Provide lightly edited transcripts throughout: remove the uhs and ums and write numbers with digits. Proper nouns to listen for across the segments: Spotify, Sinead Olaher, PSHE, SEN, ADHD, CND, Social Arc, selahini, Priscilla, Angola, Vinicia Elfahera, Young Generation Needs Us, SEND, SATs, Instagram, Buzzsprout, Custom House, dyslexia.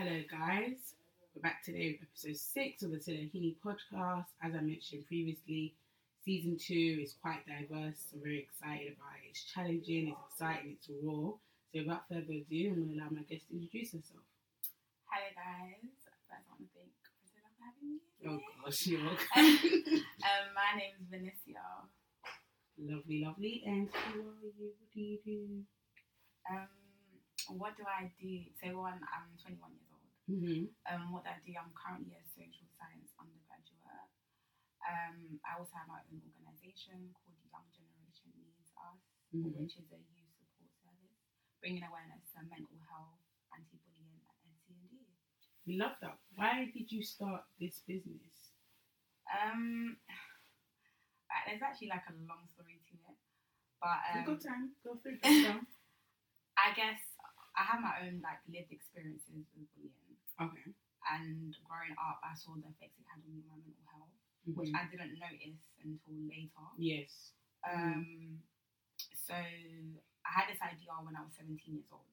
Hello guys, we're back today with episode 6 of the Selahini podcast. As I mentioned previously, season 2 is quite diverse. I'm very excited about it. It's challenging, it's exciting, it's raw. So without further ado, I'm going to allow my guest to introduce herself. Hello guys, first I want to thank Priscilla for having me. Oh gosh, you're welcome. My name is Vinicia. Lovely. And who are you? What do you do? What do I do? So I'm 21 years old. Mm-hmm. What do I do? I'm currently a social science undergraduate. I also have my own organisation called Young Generation Needs Us, mm-hmm. which is a youth support service, bringing awareness to mental health, anti-bullying, and CND. Love that. Why did you start this business? There's actually like a long story to it, but good time. Go through it. I guess. I had my own like lived experiences with bullying. Okay. And growing up, I saw the effects it had on my mental health, mm-hmm. which I didn't notice until later. Yes. So I had this idea when I was 17 years old.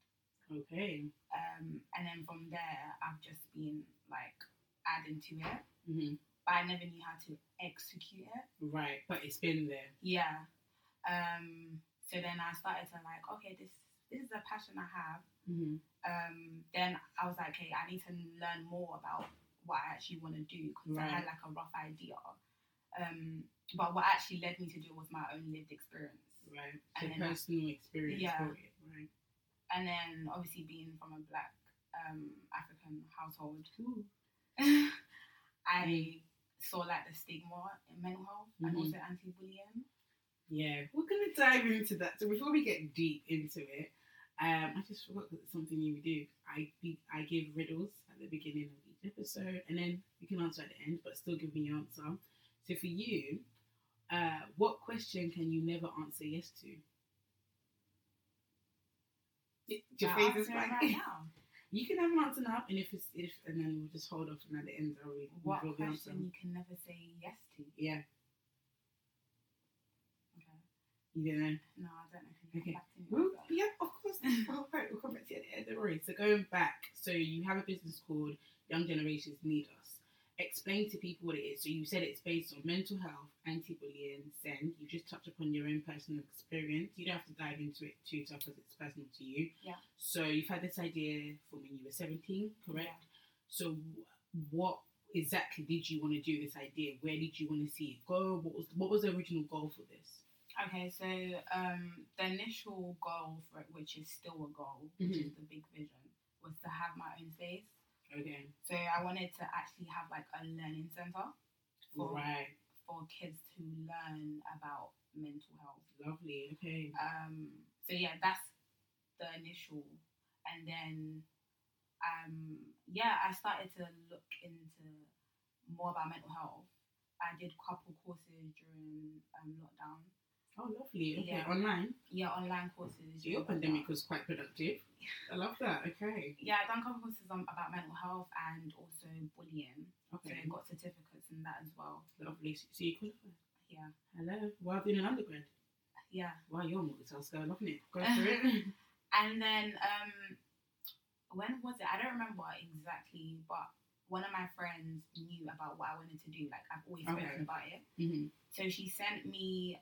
Okay. And then from there, I've just been like adding to it, mm-hmm. but I never knew how to execute it. Right, but it's been there. Yeah. So then I started to like, okay, this is a passion I have. Mm-hmm. Then I was like, hey, I need to learn more about what I actually want to do because right. I had like a rough idea. But what actually led me to do was my own lived experience. Right. So personal experience for it. Right. And then obviously being from a black African household, I saw like the stigma in mental health mm-hmm. and also anti-bullying. Yeah, we're going to dive into that. So before we get deep into it, I just forgot something you do. I give riddles at the beginning of each episode, and then you can answer at the end, but still give me your answer. So for you, what question can you never answer yes to? Your face is blank right now. You can have an answer now, and if and then we'll just hold off, and at the end I'll read. What question you can never say yes to? Yeah. You don't know? No, I don't know. Okay. Yeah, of course. We'll come back to you at the end. Don't worry. So going back, so you have a business called Young Generations Need Us. Explain to people what it is. So you said it's based on mental health, anti-bullying, SEN. You just touched upon your own personal experience. You don't have to dive into it too tough because it's personal to you. Yeah. So you've had this idea from when you were 17, correct? Yeah. So what exactly did you want to do this idea? Where did you want to see it go? What was the original goal for this? Okay, so the initial goal for it, which is still a goal, mm-hmm. which is the big vision, was to have my own space. Okay. So I wanted to actually have like a learning center for kids to learn about mental health. Lovely. Okay. So yeah, that's the initial, and then I started to look into more about mental health. I did a couple courses during lockdown. Oh, lovely. Okay, yeah. Online? Yeah, online courses. So your pandemic was quite productive. I love that. Okay. Yeah, I've done a couple courses about mental health and also bullying. Okay. So I got certificates in that as well. Lovely. So you qualified? Yeah. Hello. While doing an undergrad? Yeah. Wow, you're multitasking, loving it. Go for it. And then, when was it? I don't remember exactly, but one of my friends knew about what I wanted to do. Like, I've always spoken about it. Mm-hmm. So she sent me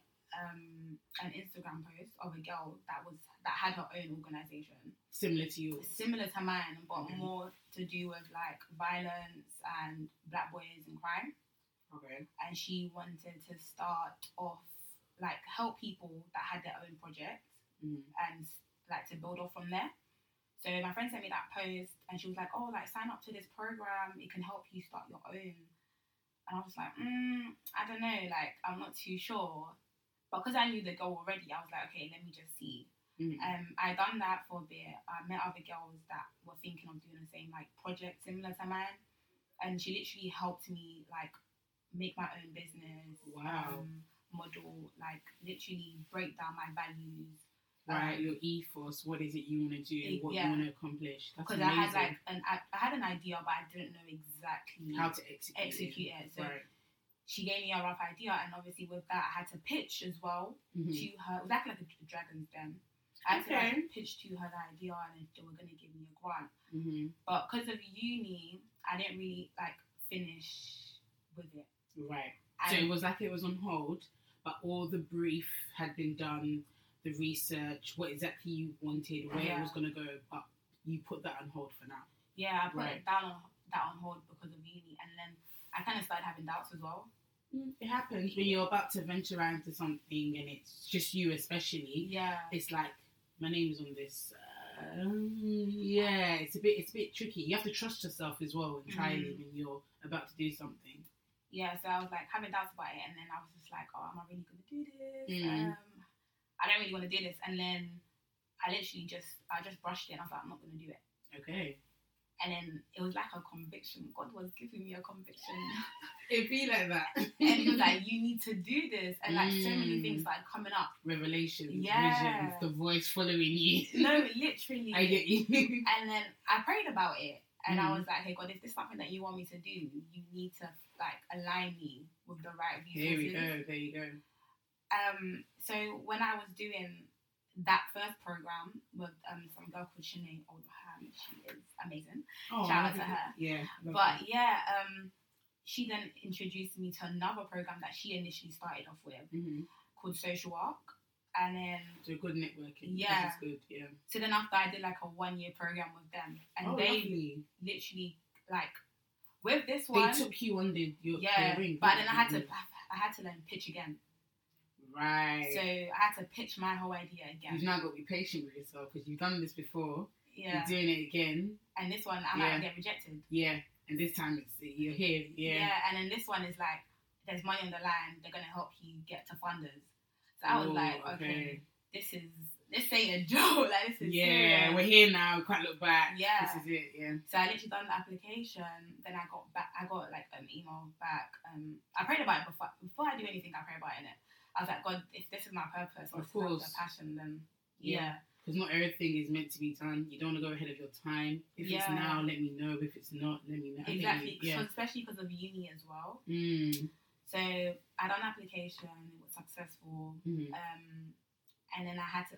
an Instagram post of a girl that had her own organisation similar to yours, similar to mine, but okay. more to do with like violence and black boys and crime. Okay. And she wanted to start off like help people that had their own projects mm. and like to build off from there. So my friend sent me that post, and she was like, "Oh, like sign up to this program. It can help you start your own." And I was like, "I don't know. Like, I'm not too sure." But because I knew the goal already, I was like, okay, let me just see. Mm-hmm. I done that for a bit. I met other girls that were thinking of doing the same like project similar to mine, and she literally helped me like make my own business. Wow. Model, like literally break down my values. Right, your ethos. What is it you want to do? What you want to accomplish? Because I had an idea, but I didn't know exactly how to execute it. So. Right. She gave me a rough idea, and obviously with that, I had to pitch as well mm-hmm. to her. It was like a dragon's den. I pitched to her the idea and they were going to give me a grant. Mm-hmm. But because of uni, I didn't really finish with it. Right. So it was it was on hold, but all the brief had been done, the research, what exactly you wanted, where it was going to go, but you put that on hold for now. Yeah, I put that on hold because of uni, and then I kind of started having doubts as well. It happens when you're about to venture out into something and it's just you, especially. Yeah. It's like, my name's on this. It's a bit tricky. You have to trust yourself as well entirely when you're about to do something. Yeah, so I was having doubts about it, and then I was just like, oh, am I really going to do this? I don't really want to do this. And then I literally just brushed it and I was like, I'm not going to do it. Okay. And then it was like a conviction. God was giving me a conviction. It'd be like that. And he was like, you need to do this. And so many things coming up. Revelations, visions, the voice following you. No, literally. I get you. And then I prayed about it. And I was like, hey, God, if this is something that you want me to do, you need to, align me with the right resources. There you go. So when I was doing that first program with some girl called Sinead Olaher, she is amazing. Oh, shout out to her. Yeah. But, she then introduced me to another program that she initially started off with called Social Arc. And then... So good networking. Yeah. That's good, yeah. So then after I did a 1-year program with them. And they literally, with this one... They took you on their ring. But then I had to then pitch again. Right. So I had to pitch my whole idea again. You've now got to be patient with yourself because you've done this before. Yeah. You're doing it again. And this one, I might get rejected. Yeah. And this time you're here. Yeah. Yeah. And then this one is there's money on the line. They're going to help you get to funders. So I was okay, this ain't a joke. This is serious. We're here now. We can't look back. Yeah, this is it. Yeah. So I literally done the application. Then I got back. I got an email back. I prayed about it before I do anything. I prayed about it. I was like, God, if this is my purpose, or this is my passion, then because not everything is meant to be done. You don't want to go ahead of your time. If it's now, let me know. If it's not, let me know. Exactly. So especially because of uni as well. Mm. So I done application, it was successful, and then I had to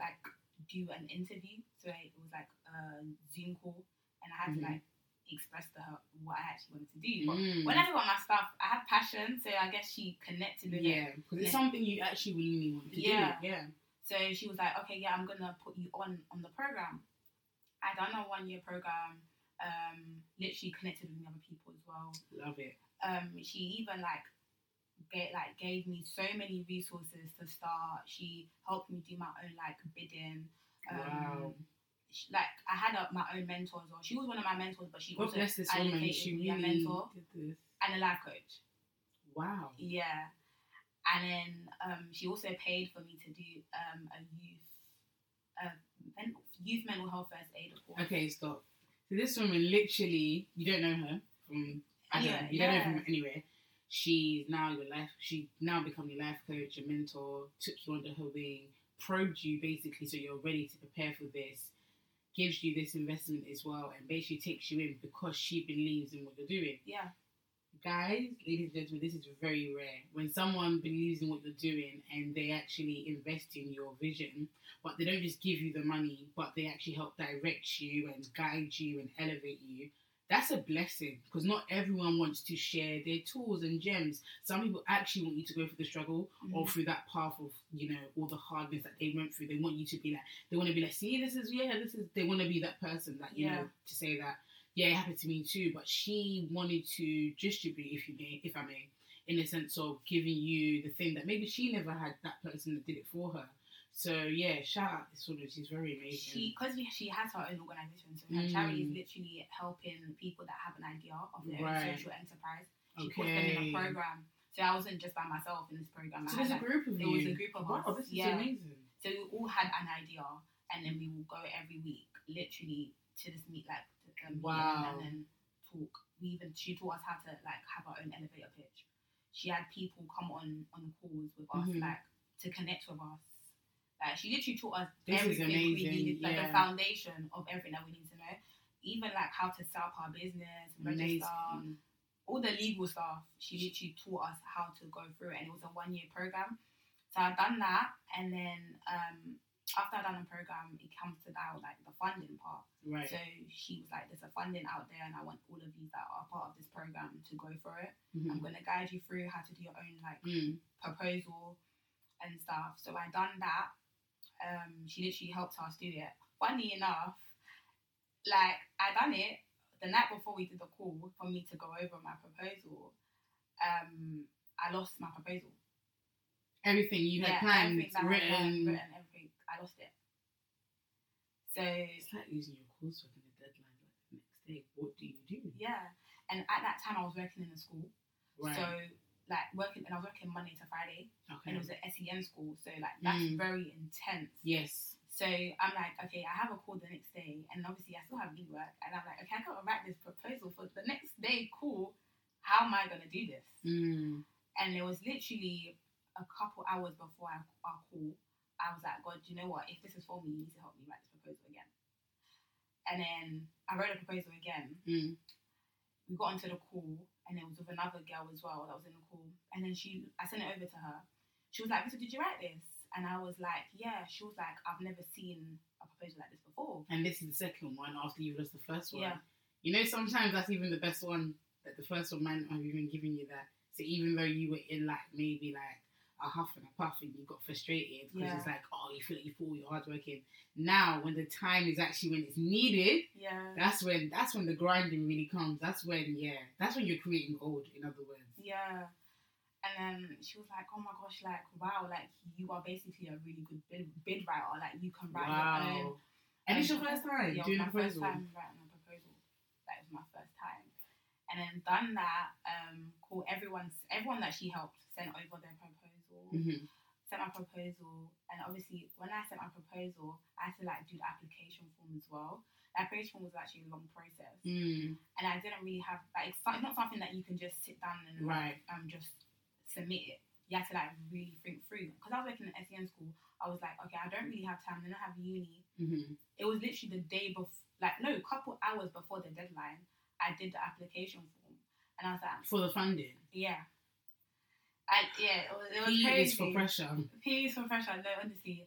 do an interview. So it was a Zoom call, and I had to express to her what I actually wanted to do. But when I did all my stuff, I had passion, so I guess she connected with it. Because it's something you actually really want to do. Yeah. So she was like, okay, yeah, I'm gonna put you on the program. I done a 1-year program. Literally connected with other people as well. Love it. She even gave me so many resources to start. She helped me do my own bidding. Wow. She, I had my own mentor as well. She was one of my mentors, but she also allocated me a mentor and a life coach. Wow. Yeah. And then she also paid for me to do a youth mental health first aid course. Okay, stop. So this woman, literally, you don't know her from don't know from anywhere. She's now become your life coach, your mentor, took you under her wing, probed you basically so you're ready to prepare for this, gives you this investment as well, and basically takes you in because she believes in what you're doing. Yeah. Guys, ladies and gentlemen, this is very rare. When someone believes in what you're doing and they actually invest in your vision, but they don't just give you the money, but they actually help direct you and guide you and elevate you. That's a blessing because not everyone wants to share their tools and gems. Some people actually want you to go through the struggle or through that path of, all the hardness that they went through. They want you to be they want to be see, this is, they want to be that person that, to say that, it happened to me too. But she wanted to distribute, if I may, in a sense of giving you the thing that maybe she never had that person that did it for her. So, shout out this woman. She's very amazing. Because she has her own organisation, so her charity is literally helping people that have an idea of their own social enterprise. She puts them in a program. So I wasn't just by myself in this program. So there's a group of you? It was a group of us. Wow, this is amazing. So we all had an idea, and then we will go every week, literally, to this meet, and then talk. She taught us how to, have our own elevator pitch. She had people come on calls with us, to connect with us. She literally taught us everything we needed, the foundation of everything that we need to know. Even how to set up our business, register, all the legal stuff. She literally taught us how to go through it, and it was a 1-year program. So I've done that, and then after I done the program, it comes to now like the funding part. Right. So she was like, "There's a funding out there, and I want all of you that are part of this program to go for it. Mm-hmm. I'm gonna guide you through how to do your own like proposal and stuff." So I done that. She literally helped us do it. Funny enough, like I done it the night before we did the call for me to go over my proposal. I lost my proposal. Everything you had planned, written, everything. I lost it. So it's like losing your coursework and the deadline like the next day. What do you do? Yeah, and at that time I was working in a school, right. So like working, and I was working Monday to Friday, okay. And it was an SEN school, so like that's very intense. Yes. So I'm like, okay, I have a call the next day, and obviously I still have e-work, and I'm like, okay, I gotta write this proposal for the next day call. How am I gonna do this? Mm. And it was literally a couple hours before our call, I was like, God, do you know what? If this is for me, you need to help me write this proposal again. And then I wrote a proposal again. Mm. We got onto the call, and it was with another girl as well that was in the call. And then I sent it over to her. She was like, "Victor, did you write this?" And I was like, "Yeah." She was like, "I've never seen a proposal like this before." And this is the second one after you lost the first one. Yeah. You know, sometimes that's even the best one, that the first one might not have even given you that. So even though you were in like maybe like a huff and a puff and you got frustrated because it's like, oh, you feel like you fall, you're hard working. Now when the time is actually when it's needed, that's when the grinding really comes. That's when you're creating gold, in other words. Yeah. And then she was like, "Oh my gosh, like wow, like you are basically a really good bid writer, like you can write your own." And it's your first time doing a proposal. My first time writing a proposal. That was my first time. And then done that, called everyone that she helped, sent over their proposal. Mm-hmm. Sent my proposal, and obviously when I sent my proposal I had to like do the application form as well. The application form was actually a long process, and I didn't really have like, it's not something that you can just sit down and right. Like, just submit it. You had to like really think through, because I was working at SEN school. I was like, okay, I don't really have time, I don't have uni. It was literally the day before, like no, a couple hours before the deadline I did the application form, and I was like, for the funding, it was crazy. P is for pressure. No, honestly,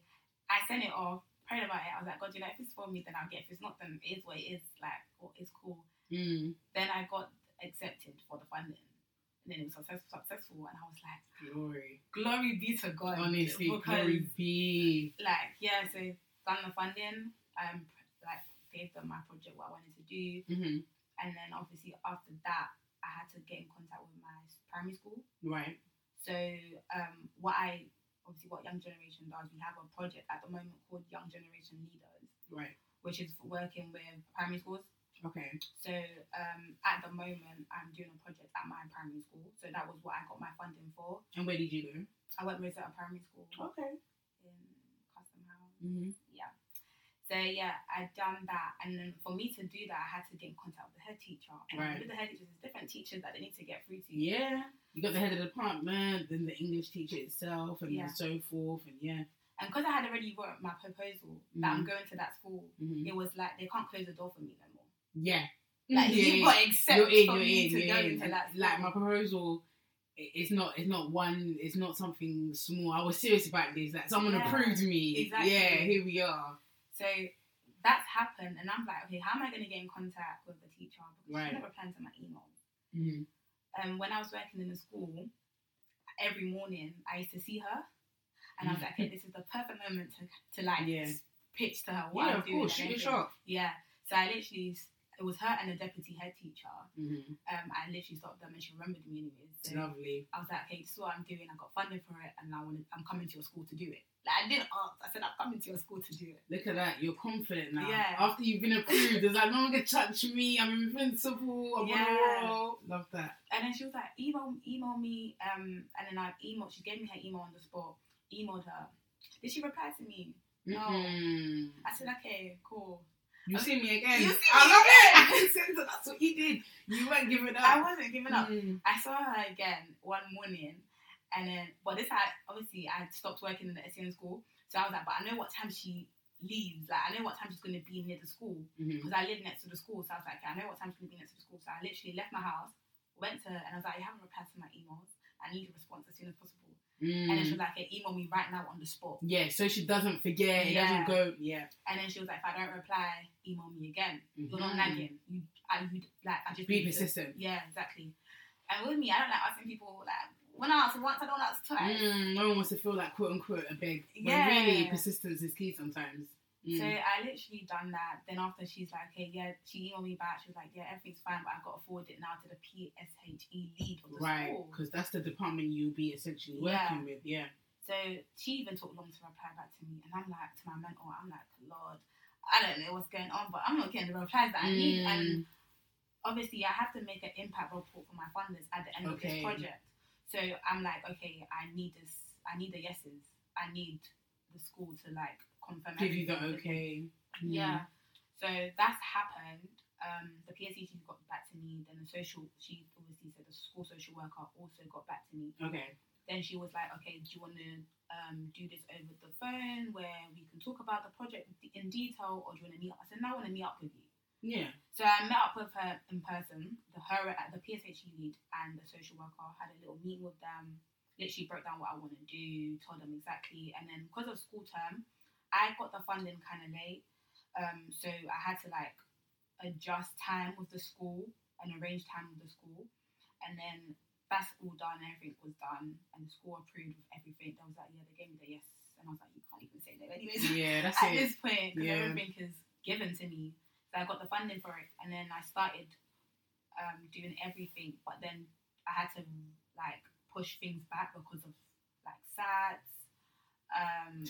I sent it off, prayed about it. I was like, God, you know, if it's for me, then I'll get it. If it's not, then it is what it is. Like, what is cool. Then I got accepted for the funding, and then it was successful. And I was like, glory be to God. Honestly, because, glory be. Like, yeah. So done the funding. Like gave them my project, what I wanted to do, and then obviously after that, I had to get in contact with my primary school. Right. So, what Young Generation does, we have a project at the moment called Young Generation Needs Us, right? Which is working with primary schools. Okay. So, at the moment, I'm doing a project at my primary school. So that was what I got my funding for. And where did you go? I went with a primary school. Okay. In Custom House. Mm-hmm. Yeah. So yeah, I done that, and then for me to do that, I had to get in contact with the head teacher. And right. With the head teachers, there's different teachers that they need to get through to. Yeah. You got the head of the department, then the English teacher itself, and then so forth, and And because I had already wrote my proposal that I'm going to that school, it was like they can't close the door for me no more. Yeah, like you got accepted for me to go into that school. Like my proposal, it's not something small. I was serious about this. Like someone approved me. Exactly. Yeah, here we are. So that's happened, and I'm like, okay, how am I going to get in contact with the teacher? Because she never replied to my email. When I was working in the school, every morning I used to see her, and I was like, "Okay, this is the perfect moment to like pitch to her what I'm doing." Yeah, of course, she was shocked. Yeah, so it was her and the deputy head teacher. I literally stopped them, and she remembered me anyways. So lovely. I was like, "Okay, this is what I'm doing. I got funding for it, and I'm coming to your school to do it." Like I didn't ask. I said, "I'm coming to your school to do it." Look at that. You're confident now. Yeah. After you've been approved, it's like no one can touch me. I'm invincible. I'm on a roll. Love that. And then she was like, "Email me." And then I emailed. She gave me her email on the spot. Emailed her. Did she reply to me? No. I said, "Okay, cool." You see me again. I love it. That's what he did. You weren't giving up. I wasn't giving up. I saw her again one morning, and then, I stopped working in the SEN school, so I was like, but I know what time she leaves. Like, I know what time she's going to be near the school, because I live next to the school, so I was like, I know what time she's going to be next to the school. So I literally left my house, went to her, and I was like, you haven't replied to my emails. I need a response as soon as possible. Mm. And then she was like, hey, email me right now on the spot. Yeah, so she doesn't forget. Yeah. It doesn't go, yeah. And then she was like, if I don't reply, email me again. Mm-hmm. You're not nagging. I just... Be persistent. Yeah, exactly. And with me, I don't like asking people, like, when I ask once, I don't ask twice. No one wants to feel like, quote unquote, a big... Yeah. When really, persistence is key sometimes. Mm. So I literally done that. Then after she's like, hey, yeah, she emailed me back. She was like, yeah, everything's fine, but I've got to forward it now to the PSHE lead of the school. Right, because that's the department you'll be essentially working with, yeah. So she even took long to reply back to me. And I'm like, to my mentor, I'm like, Lord, I don't know what's going on, but I'm not getting the replies that I need. And obviously, I have to make an impact report for my funders at the end of this project. So I'm like, okay, I need this. I need the yeses. I need the school to, like, confirm everything. Give you the okay. Yeah. So that's happened. The PSC, she got back to me. Then the social, she obviously said the school social worker also got back to me. Okay. Then she was like, okay, do you want to do this over the phone where we can talk about the project in detail, or do you want to meet up? I said, no, I want to meet up with you. Yeah. So I met up with her in person, the PSHE lead and the social worker, had a little meeting with them, literally broke down what I want to do, told them exactly. And then because of school term, I got the funding kind of late. So I had to like adjust time with the school and arrange time with the school. And then that's all done, everything was done, and the school approved with everything. I was like, yeah, they gave me the yes. And I was like, you can't even say no anyways. Yeah, that's at this point, because everything is given to me. So I got the funding for it, and then I started doing everything, but then I had to like push things back because of like SATs.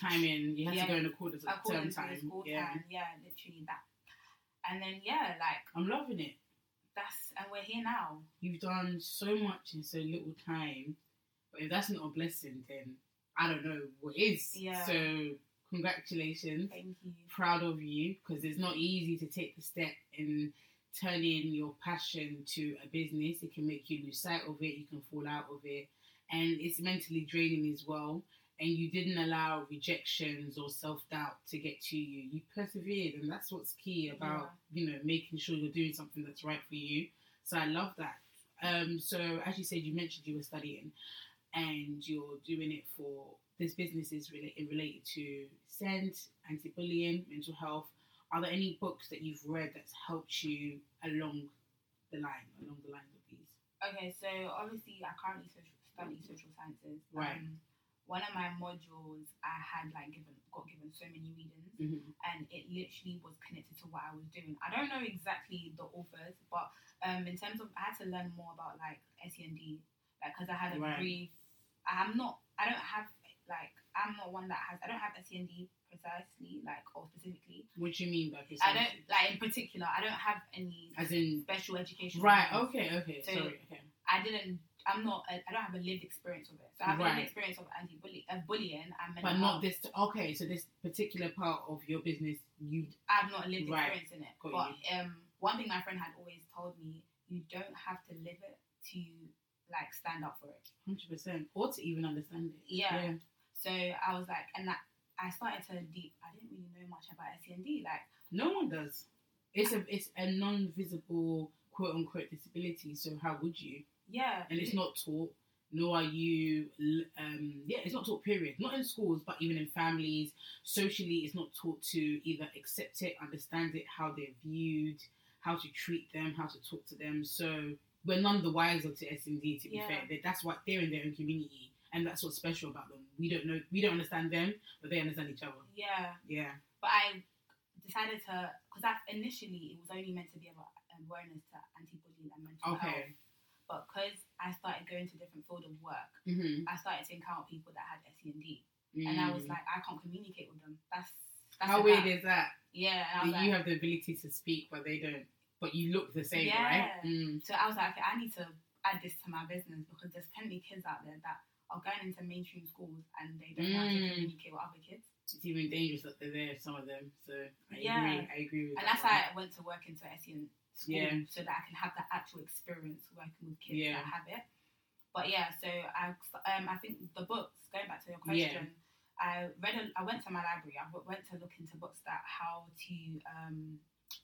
Timing, you had to go in accordance with term time. Yeah, literally that. And then like I'm loving it. And we're here now. You've done so much in so little time, but if that's not a blessing, then I don't know what is. Yeah. So congratulations. Thank you. Proud of you, because it's not easy to take the step in turning your passion to a business. It can make you lose sight of it. You can fall out of it. And it's mentally draining as well. And you didn't allow rejections or self-doubt to get to you. You persevered, and that's what's key about, you know, making sure you're doing something that's right for you. So I love that. So as you said, you mentioned you were studying and you're doing it for... This business is related to SEND, anti-bullying, mental health. Are there any books that you've read that's helped you along the lines of these? Okay, so obviously I currently study social sciences. Right. One of my modules, I had like got given so many readings, and it literally was connected to what I was doing. I don't know exactly the authors, but in terms of, I had to learn more about like SEND, like because I had a brief. I don't have SEND precisely, like, or specifically. What do you mean by precisely? I don't, like, in particular, I don't have any as in special education. Right, okay, so sorry, okay. I don't have a lived experience of it. So I have a lived experience of bullying. So this particular part of your business, I have not lived experience in it. One thing my friend had always told me, you don't have to live it to, like, stand up for it. 100%, or to even understand it. Yeah. So I was like, and that I started to deep. I didn't really know much about SEND. Like no one does. It's a non-visible quote unquote disability. So how would you? Yeah. And it's not taught. Nor are you. It's not taught. Period. Not in schools, but even in families. Socially, it's not taught to either accept it, understand it, how they're viewed, how to treat them, how to talk to them. So we're none the wiser to SEND. To be fair, that's what they're in their own community. And that's what's special about them. We don't know, we don't understand them, but they understand each other. Yeah. Yeah. But I decided to, because initially it was only meant to be about awareness to anti-bullying and mental health. But because I started going to different field of work, I started to encounter people that had SEND. And I was like, I can't communicate with them. That's how weird is that? Yeah. And you have the ability to speak, but they don't. But you look the same, right? Mm. So I was like, okay, I need to add this to my business because there's plenty of kids out there that are going into mainstream schools and they don't know how to communicate with other kids. It's even dangerous that they're there, some of them. So I agree with that. And that's why I went to work into SEN school so that I can have that actual experience working with kids that have it. But so I think the books, going back to your question, I went to my library. I went to look into books that how to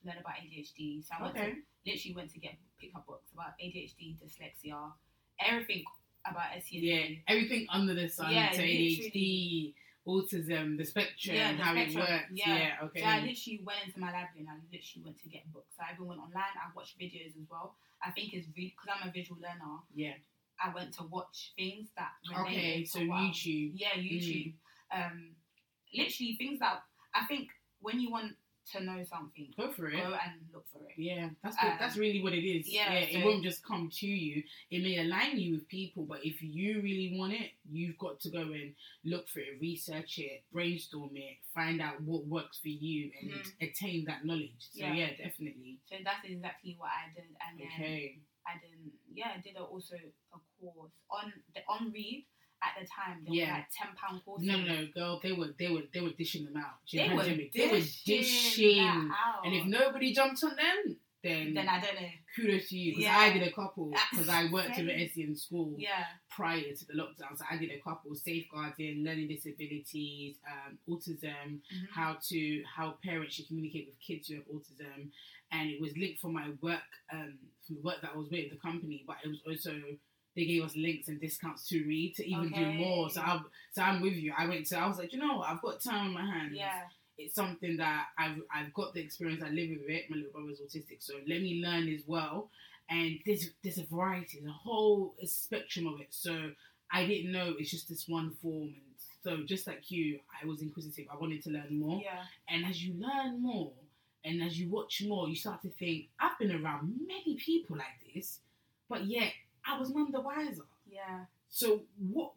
learn about ADHD. So I went to pick up books about ADHD, dyslexia, everything. about SEN. Yeah, everything under the sun, so ADHD, autism, the spectrum, it works. Yeah, okay. So I literally went into my library and I literally went to get books. So I even went online. I watched videos as well. I think it's really, because I'm a visual learner. Yeah. I went to watch things that related to YouTube. Yeah, YouTube. Literally things that I think when you want to know something, go for it. Go and look for it. Yeah, that's really what it is. Yeah, so it won't just come to you. It may align you with people, but if you really want it, you've got to go and look for it, research it, brainstorm it, find out what works for you, and attain that knowledge. So yeah, definitely. So that's exactly what I did, and then I did also a course on Read. At the time, they were like £10 courses. No, girl, they were dishing them out. They were dishing out. And if nobody jumped on them, then I don't know. Kudos to you, because I did a couple, because I worked in an SEN school prior to the lockdown. So I did a couple: safeguarding, learning disabilities, autism, how parents should communicate with kids who have autism, and it was linked from my work, from the work that I was with the company, but it was also. They gave us links and discounts to Read to even do more. So I'm with you. I was like, you know what? I've got time on my hands. Yeah. It's something that I've got the experience. I live with it. My little brother's autistic, so let me learn as well. And there's a variety, there's a whole spectrum of it. So I didn't know it's just this one form. And so just like you, I was inquisitive. I wanted to learn more. Yeah. And as you learn more, and as you watch more, you start to think, I've been around many people like this, but yet. I was none the wiser. Yeah. So what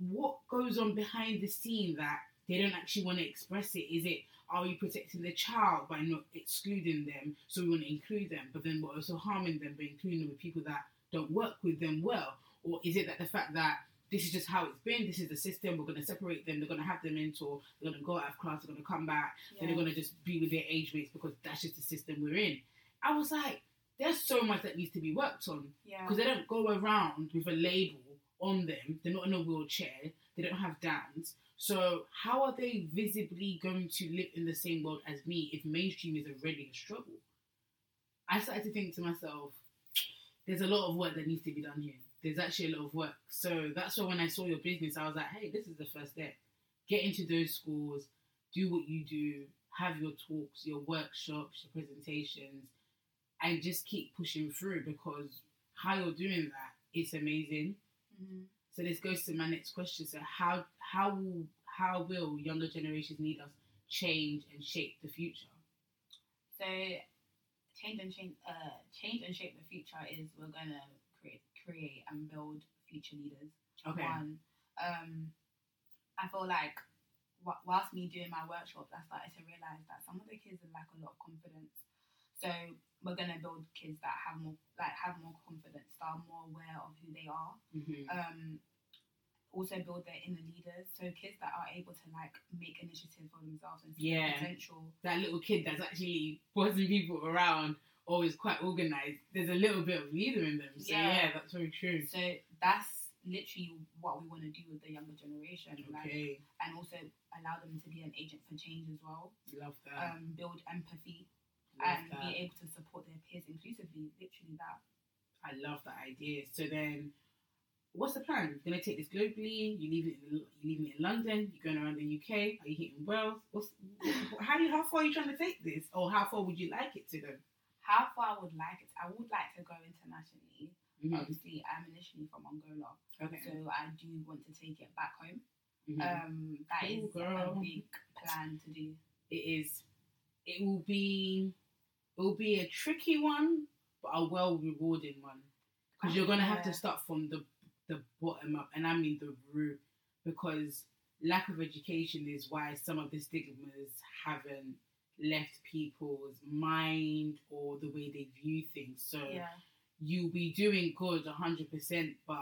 goes on behind the scene that they don't actually want to express it? Is it, are we protecting the child by not excluding them, so we want to include them, but then we're also harming them by including them with people that don't work with them well? Or is it that the fact that this is just how it's been, this is the system, we're going to separate them, they're going to have their mentor, they're going to go out of class, they're going to come back, then they're going to just be with their age mates because that's just the system we're in? I was like, there's so much that needs to be worked on because they don't go around with a label on them. They're not in a wheelchair. They don't have Downs. So how are they visibly going to live in the same world as me if mainstream is already a struggle? I started to think to myself, there's a lot of work that needs to be done here. There's actually a lot of work. So that's why when I saw your business, I was like, hey, this is the first step. Get into those schools, do what you do, have your talks, your workshops, your presentations, and just keep pushing through, because how you're doing that, it's amazing. Mm-hmm. So this goes to my next question. So how will younger generations need us change and shape the future? So change and shape the future is we're gonna create and build future leaders. Okay. One, I feel like whilst me doing my workshops, I started to realise that some of the kids lack a lot of confidence. So we're gonna build kids that have more confidence, that are more aware of who they are. Mm-hmm. Also build their inner leaders, so kids that are able to make initiatives for themselves and see their potential. That little kid that's actually bossing people around, always quite organised. There's a little bit of leader in them. So that's very true. So that's literally what we want to do with the younger generation, and also allow them to be an agent for change as well. Love that. Build empathy. And be able to support their peers inclusively, literally that. I love that idea. So then, what's the plan? You're going to take this globally? You're leaving it in London? You're going around the UK? Are you hitting Wales? How far are you trying to take this? Or how far would you like it to go? How far I would like it? I would like to go internationally. Mm-hmm. Obviously, I'm initially from Angola. Okay. So I do want to take it back home. Mm-hmm. That is a big plan to do. It is. It will be a tricky one, but a well-rewarding one. Because you're going to have to start from the bottom up, and I mean the root, because lack of education is why some of the stigmas haven't left people's mind or the way they view things. So you'll be doing good 100%, but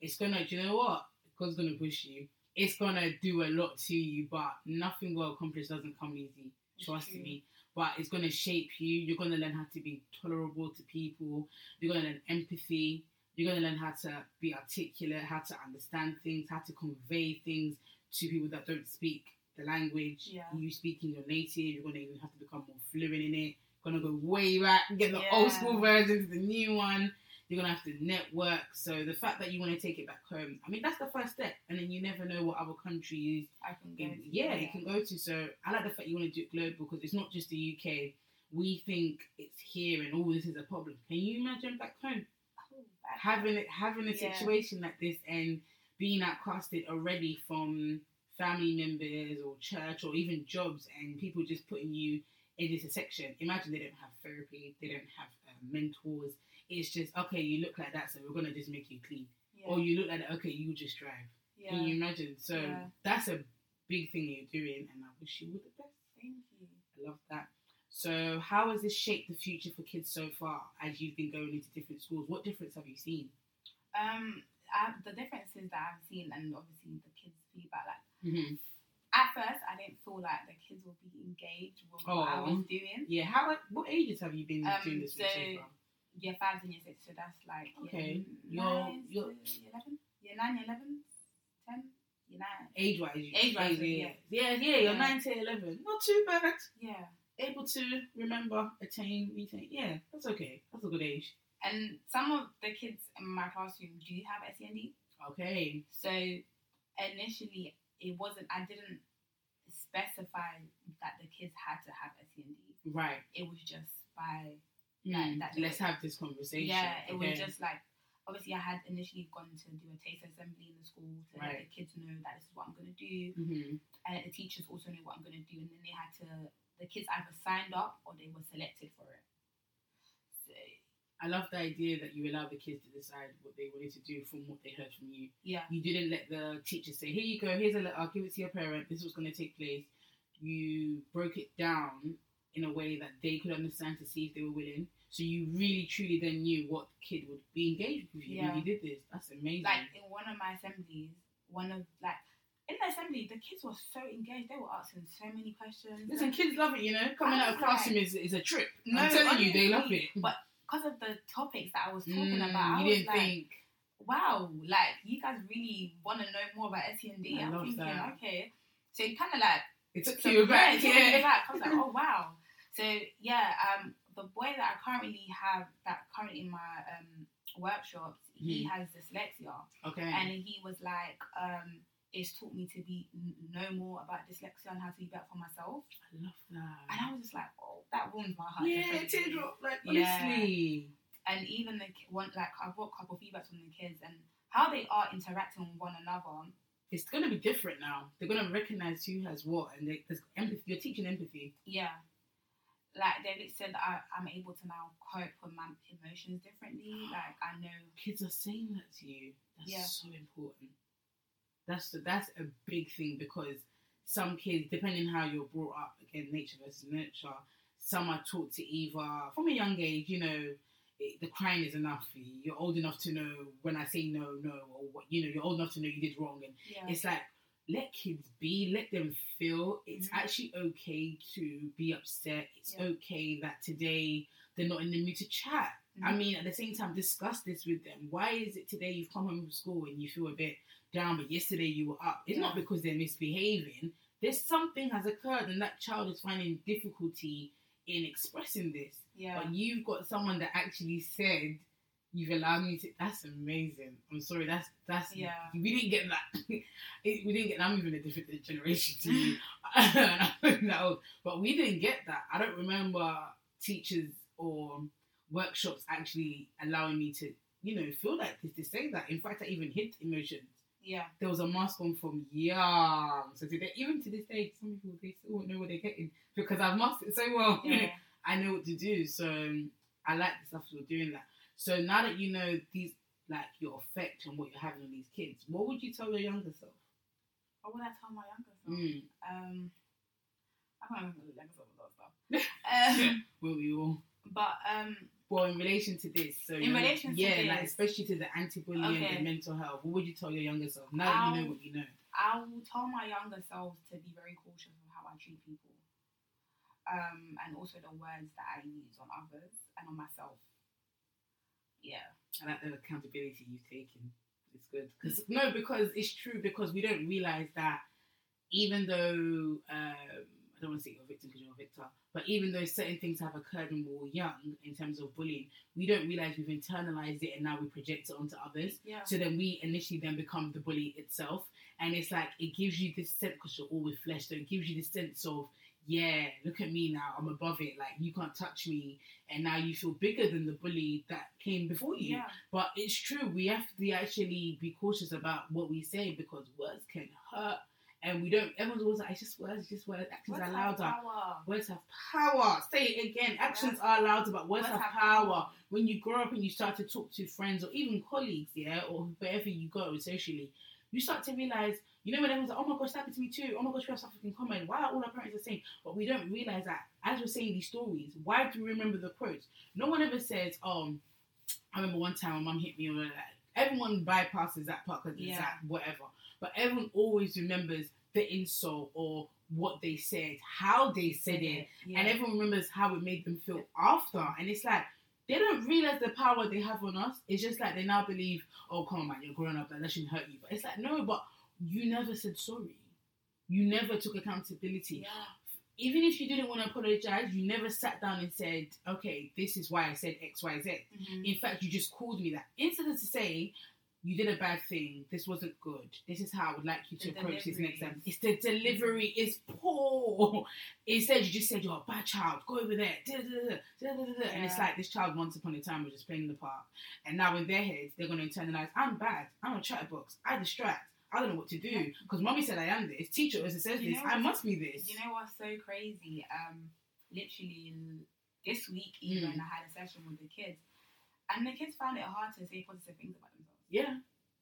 it's going to, do you know what? God's going to push you. It's going to do a lot to you, but nothing well accomplished doesn't come easy. Trust me. But it's going to shape you. You're going to learn how to be tolerable to people. You're going to learn empathy. You're going to learn how to be articulate, how to understand things, how to convey things to people that don't speak the language. Yeah. You speaking your native, you're going to even have to become more fluent in it. You're going to go way back and get the old school version to the new one. You're going to have to network. So the fact that you want to take it back home, I mean, that's the first step. And then you never know what other countries you can go to. So I like the fact you want to do it global, because it's not just the UK. We think it's here and all this is a problem. Can you imagine back home having a situation like this and being outcasted already from family members or church or even jobs, and people just putting you in this section? Imagine they don't have therapy, they don't have mentors. It's just, okay, you look like that, so we're going to just make you clean. Yeah. Or you look like that, okay, you just drive. Yeah. Can you imagine? So that's a big thing you're doing, and I wish you all the best. Thank you. I love that. So how has this shaped the future for kids so far as you've been going into different schools? What difference have you seen? The differences that I've seen, and obviously the kids' feedback, like, mm-hmm. At first, I didn't feel like the kids would be engaged with what I was doing. Yeah, what ages have you been doing this with so far? Year 5 and year 6, so that's like year 9, year 11, 10, year 9. Age-wise, you're 9 to 11. Not too bad. Yeah. Able to remember, attain, retain. Yeah, that's okay. That's a good age. And some of the kids in my classroom do have SEND. Okay. So initially, I didn't specify that the kids had to have SEND. Right. It was just by... let's have this conversation. Yeah, it was just like, obviously I had initially gone to do a taste assembly in the school to let the kids know that this is what I'm going to do. Mm-hmm. And the teachers also knew what I'm going to do. And then the kids either signed up or they were selected for it. So, I love the idea that you allow the kids to decide what they wanted to do from what they heard from you. Yeah. You didn't let the teachers say, here you go, here's a letter, I'll give it to your parent, this was going to take place. You broke it down in a way that they could understand to see if they were willing. So you really, truly then knew what kid would be engaged with you when you did this. That's amazing. Like, in one of my assemblies, in the assembly, the kids were so engaged. They were asking so many questions. Listen, kids love it, you know. Coming out of classroom is a trip. No, I'm telling you, they love it. But because of the topics that I was talking about, I didn't think... wow, like, you guys really want to know more about SEND. I'm thinking, that. Okay. So it kind of like... it took you back, I was like, oh, wow. So, the boy that I currently have, in my workshops, he has dyslexia. Okay. And he was like, it's taught me to know more about dyslexia and how to be better for myself. I love that. And I was just like, oh, that warmed my heart. Yeah, teardrop, like, honestly. Yeah. And even I've got a couple of feedbacks from the kids and how they are interacting with one another. It's going to be different now. They're going to recognise who has what, and there's empathy. You're teaching empathy. Yeah. Like David said, I'm able to now cope with my emotions differently. Like, I know... kids are saying that to you. That's so important. That's a big thing, because some kids, depending how you're brought up, again, nature versus nurture, some are taught to either, from a young age, you know, the crying is enough. You're old enough to know when I say no, or what, you know, you're old enough to know you did wrong. And it's like, let kids be, let them feel. It's actually okay to be upset. It's okay that today they're not in the mood to chat. Mm-hmm. I mean, at the same time, discuss this with them. Why is it today you've come home from school and you feel a bit down, but yesterday you were up? It's not because they're misbehaving. There's something has occurred, and that child is finding difficulty in expressing this. Yeah. But you've got someone that actually said, you've allowed me to... That's amazing. I'm sorry, that's yeah. We didn't get that. I'm even a different generation to you. No, but we didn't get that. I don't remember teachers or workshops actually allowing me to, you know, feel like this, to say that. In fact, I even hid emotions. Yeah. There was a mask on from young. So today, even to this day, some people, they still won't know what they're getting, because I've masked it so well. Yeah. I know what to do. So I like the stuff you're doing that. So now that you know these, like, your effect and what you're having on these kids, what would you tell your younger self? What would I tell my younger self? I can't remember the younger self about stuff. Will we all? But well, in relation to this, so in relation to this, like, especially to the anti-bullying and mental health, what would you tell your younger self now that you know what you know? I will tell my younger self to be very cautious of how I treat people. And also the words that I use on others and on myself. Yeah. I like the accountability you've taken. It's good. Because it's true, because we don't realise that even though, I don't want to say you're a victim because you're a victim, but even though certain things have occurred when we were young in terms of bullying, we don't realise we've internalised it and now we project it onto others. Yeah. So then we initially then become the bully itself. And it's like, it gives you this sense, because you're all with flesh, so it gives you this sense of, yeah, look at me now, I'm above it, like, you can't touch me. And now you feel bigger than the bully that came before you. Yeah. But it's true, we have to actually be cautious about what we say, because words can hurt. And we don't, everyone's always like, it's just words, it's just words. Actions words are louder. Power. Words have power. Say it again. Actions are louder, but words have power. When you grow up and you start to talk to friends or even colleagues, yeah, or wherever you go socially, you start to realise, you know, when everyone's like, oh my gosh, that happened to me too. Oh my gosh, we have something in common. Why are all our parents the same? But we don't realise that as we're saying these stories, why do we remember the quotes? No one ever says, I remember one time my mum hit me, or like, everyone bypasses that part because it's like, whatever. But everyone always remembers the insult or what they said, how they said it. Yeah. And everyone remembers how it made them feel after. And it's like, they don't realise the power they have on us. It's just like they now believe, oh, come on, man, you're growing up, that shouldn't hurt you. But it's like, no, but you never said sorry. You never took accountability. Yeah. Even if you didn't want to apologise, you never sat down and said, okay, this is why I said X, Y, Z. Mm-hmm. In fact, you just called me that. Instead of to say, you did a bad thing, this wasn't good, this is how I would like you to approach this next time. It's the delivery is poor. Instead, you just said, you're a bad child, go over there. Yeah. And it's like, this child once upon a time was just playing in the park. And now in their heads, they're going to internalise, I'm bad, I'm a chatterbox, I distract, I don't know what to do. Because mommy said I am this, teacher also says this, I must be this. You know what's so crazy? Literally this week, even I had a session with the kids. And the kids found it hard to say positive things about themselves. Yeah.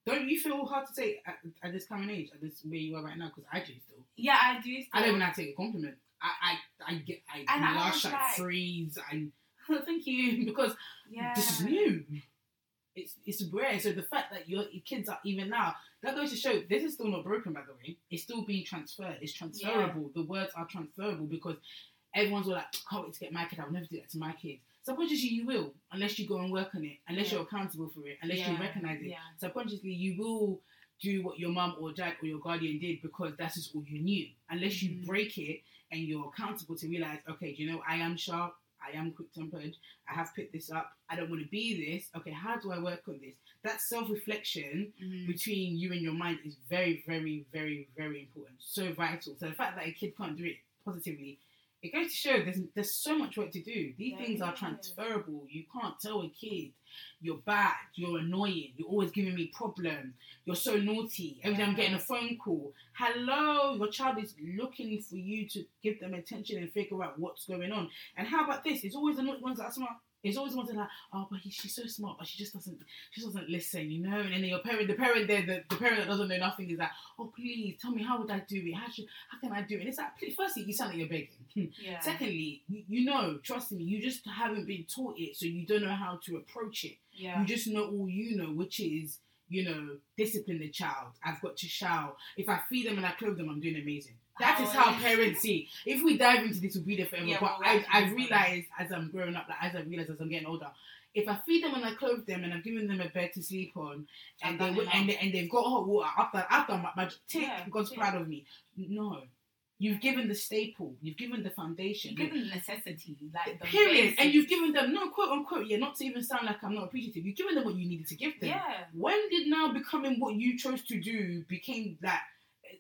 Don't you feel hard to say at this current age, at this where you are right now? Because I do still. Yeah, I do still. I don't even have to take a compliment. I lash, I freeze, I thank you, because this is new. It's rare. So the fact that your kids are even now, that goes to show this is still not broken, by the way. It's still being transferred. It's transferable. Yeah. The words are transferable, because everyone's all like, can't wait to get my kid, I'll never do that to my kid. Subconsciously you will, unless you go and work on it, unless you're accountable for it, unless you recognise it. Yeah. Subconsciously you will do what your mum or dad or your guardian did, because that's just all you knew. Unless you break it and you're accountable to realise, okay, do you know, I am sharp, I am quick-tempered, I have picked this up, I don't want to be this, okay, how do I work on this? That self-reflection between you and your mind is very, very, very, very important, so vital. So the fact that a kid can't do it positively, it goes to show there's so much work to do. These things are transferable. You can't tell a kid, you're bad, you're annoying, you're always giving me problems, you're so naughty, every day I'm getting a phone call. Hello, your child is looking for you to give them attention and figure out what's going on. And how about this? It's always the ones that are smart. It's always the ones that are like, oh, but she's so smart, but she just doesn't listen, you know? And then the parent that doesn't know nothing is like, oh, please, tell me, how would I do it? How can I do it? And it's like, please, firstly, you sound like you're begging. Yeah. Secondly, you know, trust me, you just haven't been taught it, so you don't know how to approach it. Yeah. You just know all you know, which is, you know, discipline the child. I've got to shout. If I feed them and I clothe them, I'm doing amazing. That is how parents see. If we dive into this, we'll be there forever. Yeah, but I've realised as I'm growing up, like, as I'm getting older, if I feed them and I clothe them and I've given them a bed to sleep on, and they've got hot water, after my tick, God's proud of me. No. You've given the staple. You've given the foundation. You've given the necessity. Like the period. Basics. And you've given them, no, quote unquote, not to even sound like I'm not appreciative, you've given them what you needed to give them. Yeah. When did now becoming what you chose to do became that?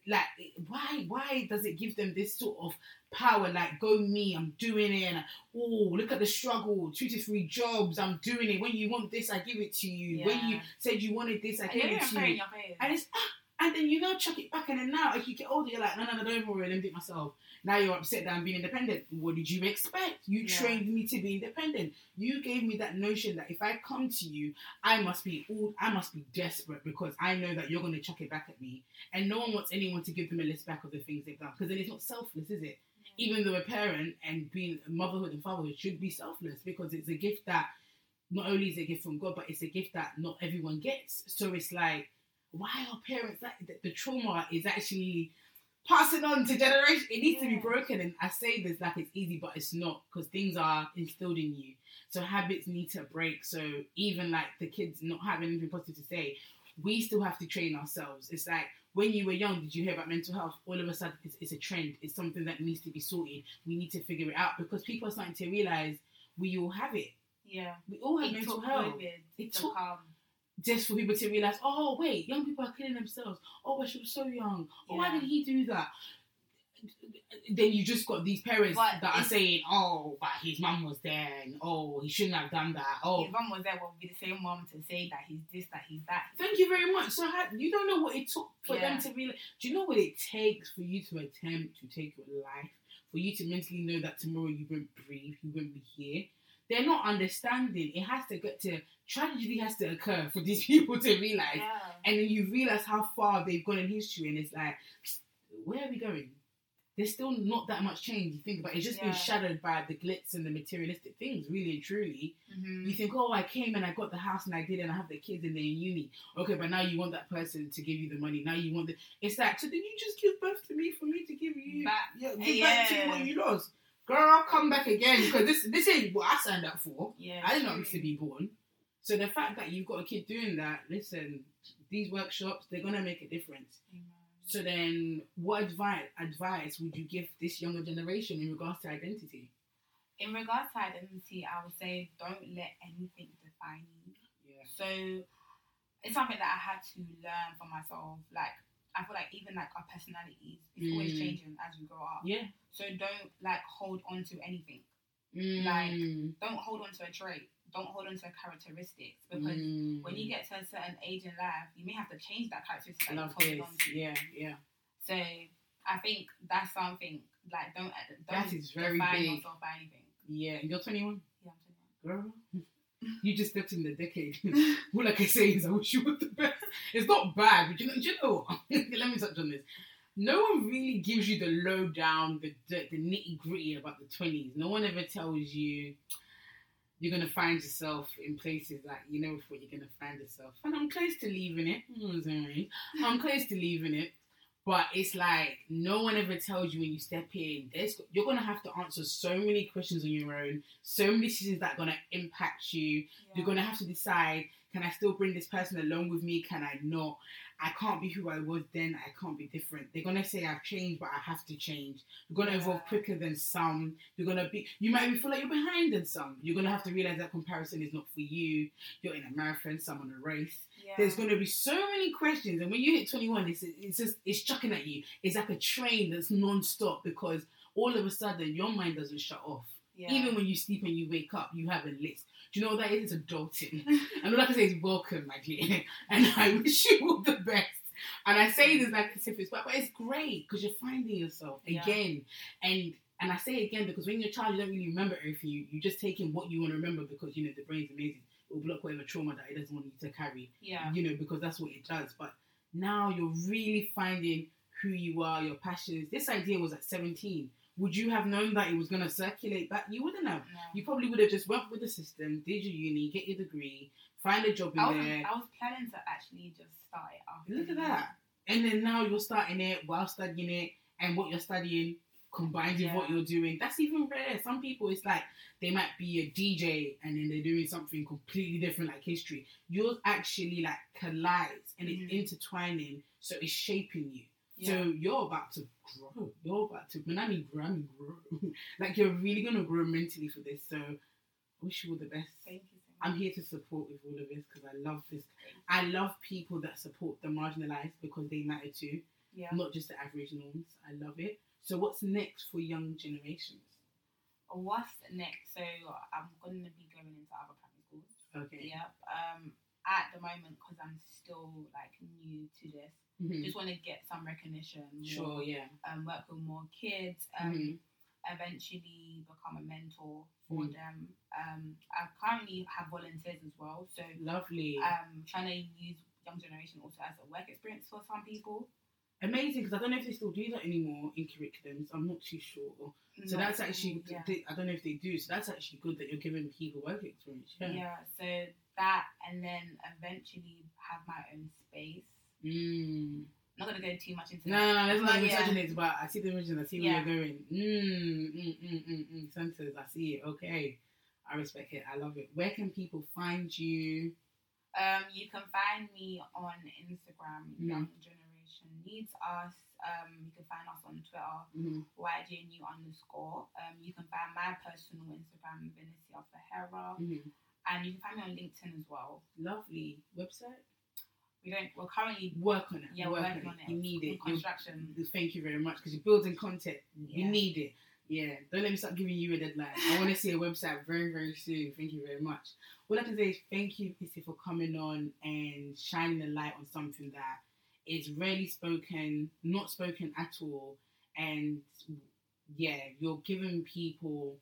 Like, why does it give them this sort of power? Like, go me, I'm doing it. And, oh, look at the struggle. 2 to 3 jobs, I'm doing it. When you want this, I give it to you. Yeah. When you said you wanted this, I gave it to you. And it's, and then you now chuck it back. And then now, as you get older, you're like, no, don't worry, let me do it myself. Now you're upset that I'm being independent. What did you expect? You trained me to be independent. You gave me that notion that if I come to you, I must be desperate, because I know that you're going to chuck it back at me. And no one wants anyone to give them a list back of the things they've done, because then it's not selfless, is it? Yeah. Even though a parent and being motherhood and fatherhood should be selfless, because it's a gift that not only is a gift from God, but it's a gift that not everyone gets. So it's like, why are parents like the trauma is actually passing on to generation? It needs to be broken. And I say this like it's easy, but it's not, because things are instilled in you. So habits need to break. So even like the kids not having anything positive to say, we still have to train ourselves. It's like when you were young, did you hear about mental health? All of a sudden, it's a trend. It's something that needs to be sorted. We need to figure it out because people are starting to realise we all have it. Yeah. We all have mental health. It took just for people to realise, oh, wait, young people are killing themselves. Oh, well, she was so young. Oh, why did he do that? Then you just got these parents that are saying, oh, but his mum was there, and oh, he shouldn't have done that. Oh, his mum was there will be the same mum to say that he's this, that he's that. Thank you very much. So you don't know what it took for them to realize. Do you know what it takes for you to attempt to take your life, for you to mentally know that tomorrow you won't breathe, you won't be here? They're not understanding. It has to get to, tragedy has to occur for these people to realize. Yeah. And then you realize how far they've gone in history, and it's like, where are we going? There's still not that much change. You think about it. It's just been shadowed by the glitz and the materialistic things, really and truly. Mm-hmm. You think, oh, I came and I got the house and I did and I have the kids and they're in uni. Okay, but now you want that person to give you the money. Now you want the... It's like, so did you just give birth to me for me to give you... Back to what you lost? Girl, come back again. Because this ain't what I signed up for. Yeah, I didn't want to be born. So the fact that you've got a kid doing that, listen, these workshops, they're going to make a difference. Mm-hmm. So then, what advice would you give this younger generation in regards to identity? In regards to identity, I would say don't let anything define you. Yeah. So it's something that I had to learn for myself. Like, I feel like even like our personalities is always changing as we grow up. Yeah. So don't like hold on to anything. Mm. Like, don't hold on to a trait. Don't hold on to characteristics because when you get to a certain age in life, you may have to change that characteristic that you're holding on to. Yeah, yeah. So I think that's something, like, don't define yourself by anything. Yeah, and you're 21? Yeah, I'm 21. Girl, you just stepped in the decade. All I can say is I wish you were the best. It's not bad, but you know let me touch on this. No one really gives you the lowdown, the nitty-gritty about the 20s. No one ever tells you... You're going to find yourself in places that you never thought you're going to find yourself. And I'm close to leaving it. I'm close to leaving it. But it's like, no one ever tells you when you step in. You're going to have to answer so many questions on your own. So many decisions that are going to impact you. Yeah. You're going to have to decide, can I still bring this person along with me? Can I not? I can't be who I was then. I can't be different. They're going to say I've changed, but I have to change. You're going to evolve quicker than some. You might even feel like you're behind than some. You're going to have to realize that comparison is not for you. You're in a marathon, someone in a race. Yeah. There's going to be so many questions. And when you hit 21, it's chucking at you. It's like a train that's non-stop because all of a sudden your mind doesn't shut off. Yeah. Even when you sleep and you wake up, you have a list. Do you know what that is? It's adulting. And all I can say is welcome, my dear. And I wish you all the best. And I say this like as if it's bad, but it's great because you're finding yourself again. Yeah. And I say again because when you're a child, you don't really remember everything. You just take in what you want to remember because, you know, the brain's amazing. It will block whatever trauma that it doesn't want you to carry. Yeah. You know, because that's what it does. But now you're really finding who you are, your passions. This idea was at 17. Would you have known that it was going to circulate back? You wouldn't have. No. You probably would have just worked with the system, did your uni, get your degree, find a job there. I was planning to actually just start it up. Look at that. And then now you're starting it while studying it, and what you're studying combined with what you're doing. That's even rare. Some people, it's like they might be a DJ and then they're doing something completely different, like history. Yours actually like collides and it's intertwining, so it's shaping you. Yeah. So you're about to grow. When I mean grow, I mean grow. Like, you're really going to grow mentally for this. So I wish you all the best. Thank you so much. I'm here to support with all of this because I love this. I love people that support the marginalised because they matter too. Yeah. Not just the average norms. I love it. So what's next for young generations? What's next? So I'm going to be going into other primary schools. Okay. Yep. At the moment, because I'm still like new to this. Mm-hmm. Just want to get some recognition. Sure, yeah. Work with more kids. Eventually become a mentor for them. I currently have volunteers as well. So lovely. Trying to use Young Generation also as a work experience for some people. Amazing, because I don't know if they still do that anymore in curriculums. I'm not too sure. So that's actually, I don't know if they do. So that's actually good that you're giving people work experience. Yeah. So that, and then eventually have my own space. I'm not going to go too much into that. No, that's not even touching it, but I see the vision, I see where you're going. Sentence, I see it. Okay. I respect it. I love it. Where can people find you? You can find me on Instagram, Young Generation Generation Needs Us. You can find us on Twitter, YGNU_. You can find my personal Instagram, Vinicia Elfahera. Mm-hmm. And you can find me on LinkedIn as well. Lovely. Website? We're currently working on it. Yeah, we're working on it. You need it. Construction. Thank you very much, because you're building content. Yeah. You need it. Yeah. Don't let me start giving you a deadline. I want to see a website very, very soon. Thank you very much. All I can say is thank you, Pissy, for coming on and shining a light on something that is rarely spoken, not spoken at all. And yeah, you're giving people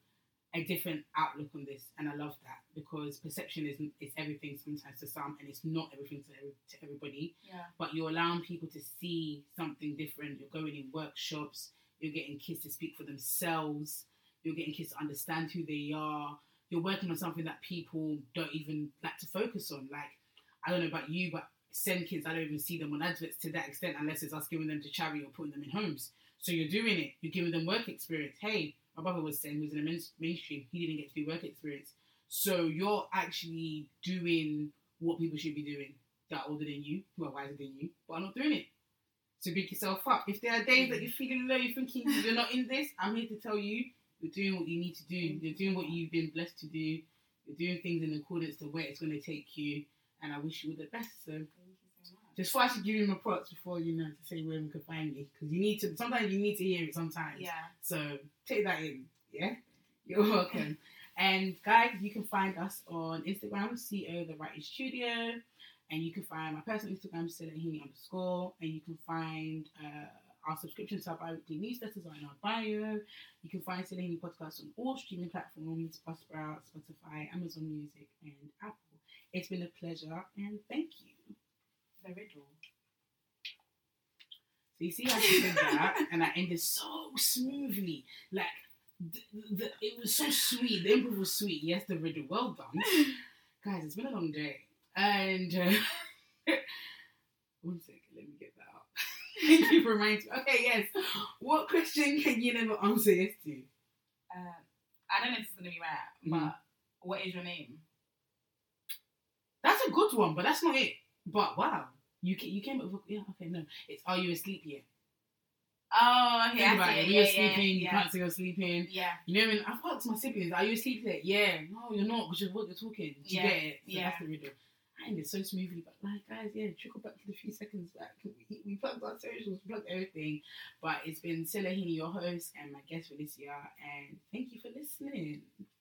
a different outlook on this, and I love that, because perception is everything sometimes to some, and it's not everything to everybody. Yeah. But you're allowing people to see something different. You're going in workshops. You're getting kids to speak for themselves. You're getting kids to understand who they are. You're working on something that people don't even like to focus on. Like, I don't know about you, but send kids, I don't even see them on adverts to that extent, unless it's us giving them to charity or putting them in homes. So you're doing it. You're giving them work experience. Hey, my brother was saying, he was in the mainstream, he didn't get to do work experience. So you're actually doing what people should be doing that are older than you, who are wiser than you, but are not doing it. So big yourself up. If there are days that you're feeling low, you're thinking you're not in this, I'm here to tell you, you're doing what you need to do. You're doing what you've been blessed to do. You're doing things in accordance to where it's going to take you. And I wish you all the best. So, thank you so much. Just thought I should give you my props before, you know, to say where we can find you. Because sometimes you need to hear it sometimes. Yeah. So take that in. Yeah? You're welcome. And guys, you can find us on Instagram, CO The Writing Studio. And you can find my personal Instagram, selahini_. And you can find our subscription to our bi-weekly newsletters are in our bio. You can find Selahini Podcast on all streaming platforms, Buzzsprout, Spotify, Amazon Music, and Apple. It's been a pleasure, and thank you. The riddle. So you see how she did that, and I ended so smoothly. Like, it was so sweet. The improv was sweet. Yes, the riddle. Well done. Guys, it's been a long day. And, one second, let me get that up. Thank you for reminding me. Okay, yes. What question can you never answer yes to? I don't know if it's going to be right, but what is your name? That's a good one, but that's not it. But wow, you came up with yeah. Okay, no, it's are you asleep yet? Oh, okay. Think about it. You're sleeping. You can't say you're sleeping. Yeah. You know what I mean? I've got my siblings. Are you asleep yet? Yeah. No, you're not. Because what you're talking. You get it. So that's the riddle. I ended so smoothly, but like guys, trickle back to the few seconds back. We plugged our socials, we plugged everything. But it's been Selahini, your host, and my guest Vinicia, and thank you for listening.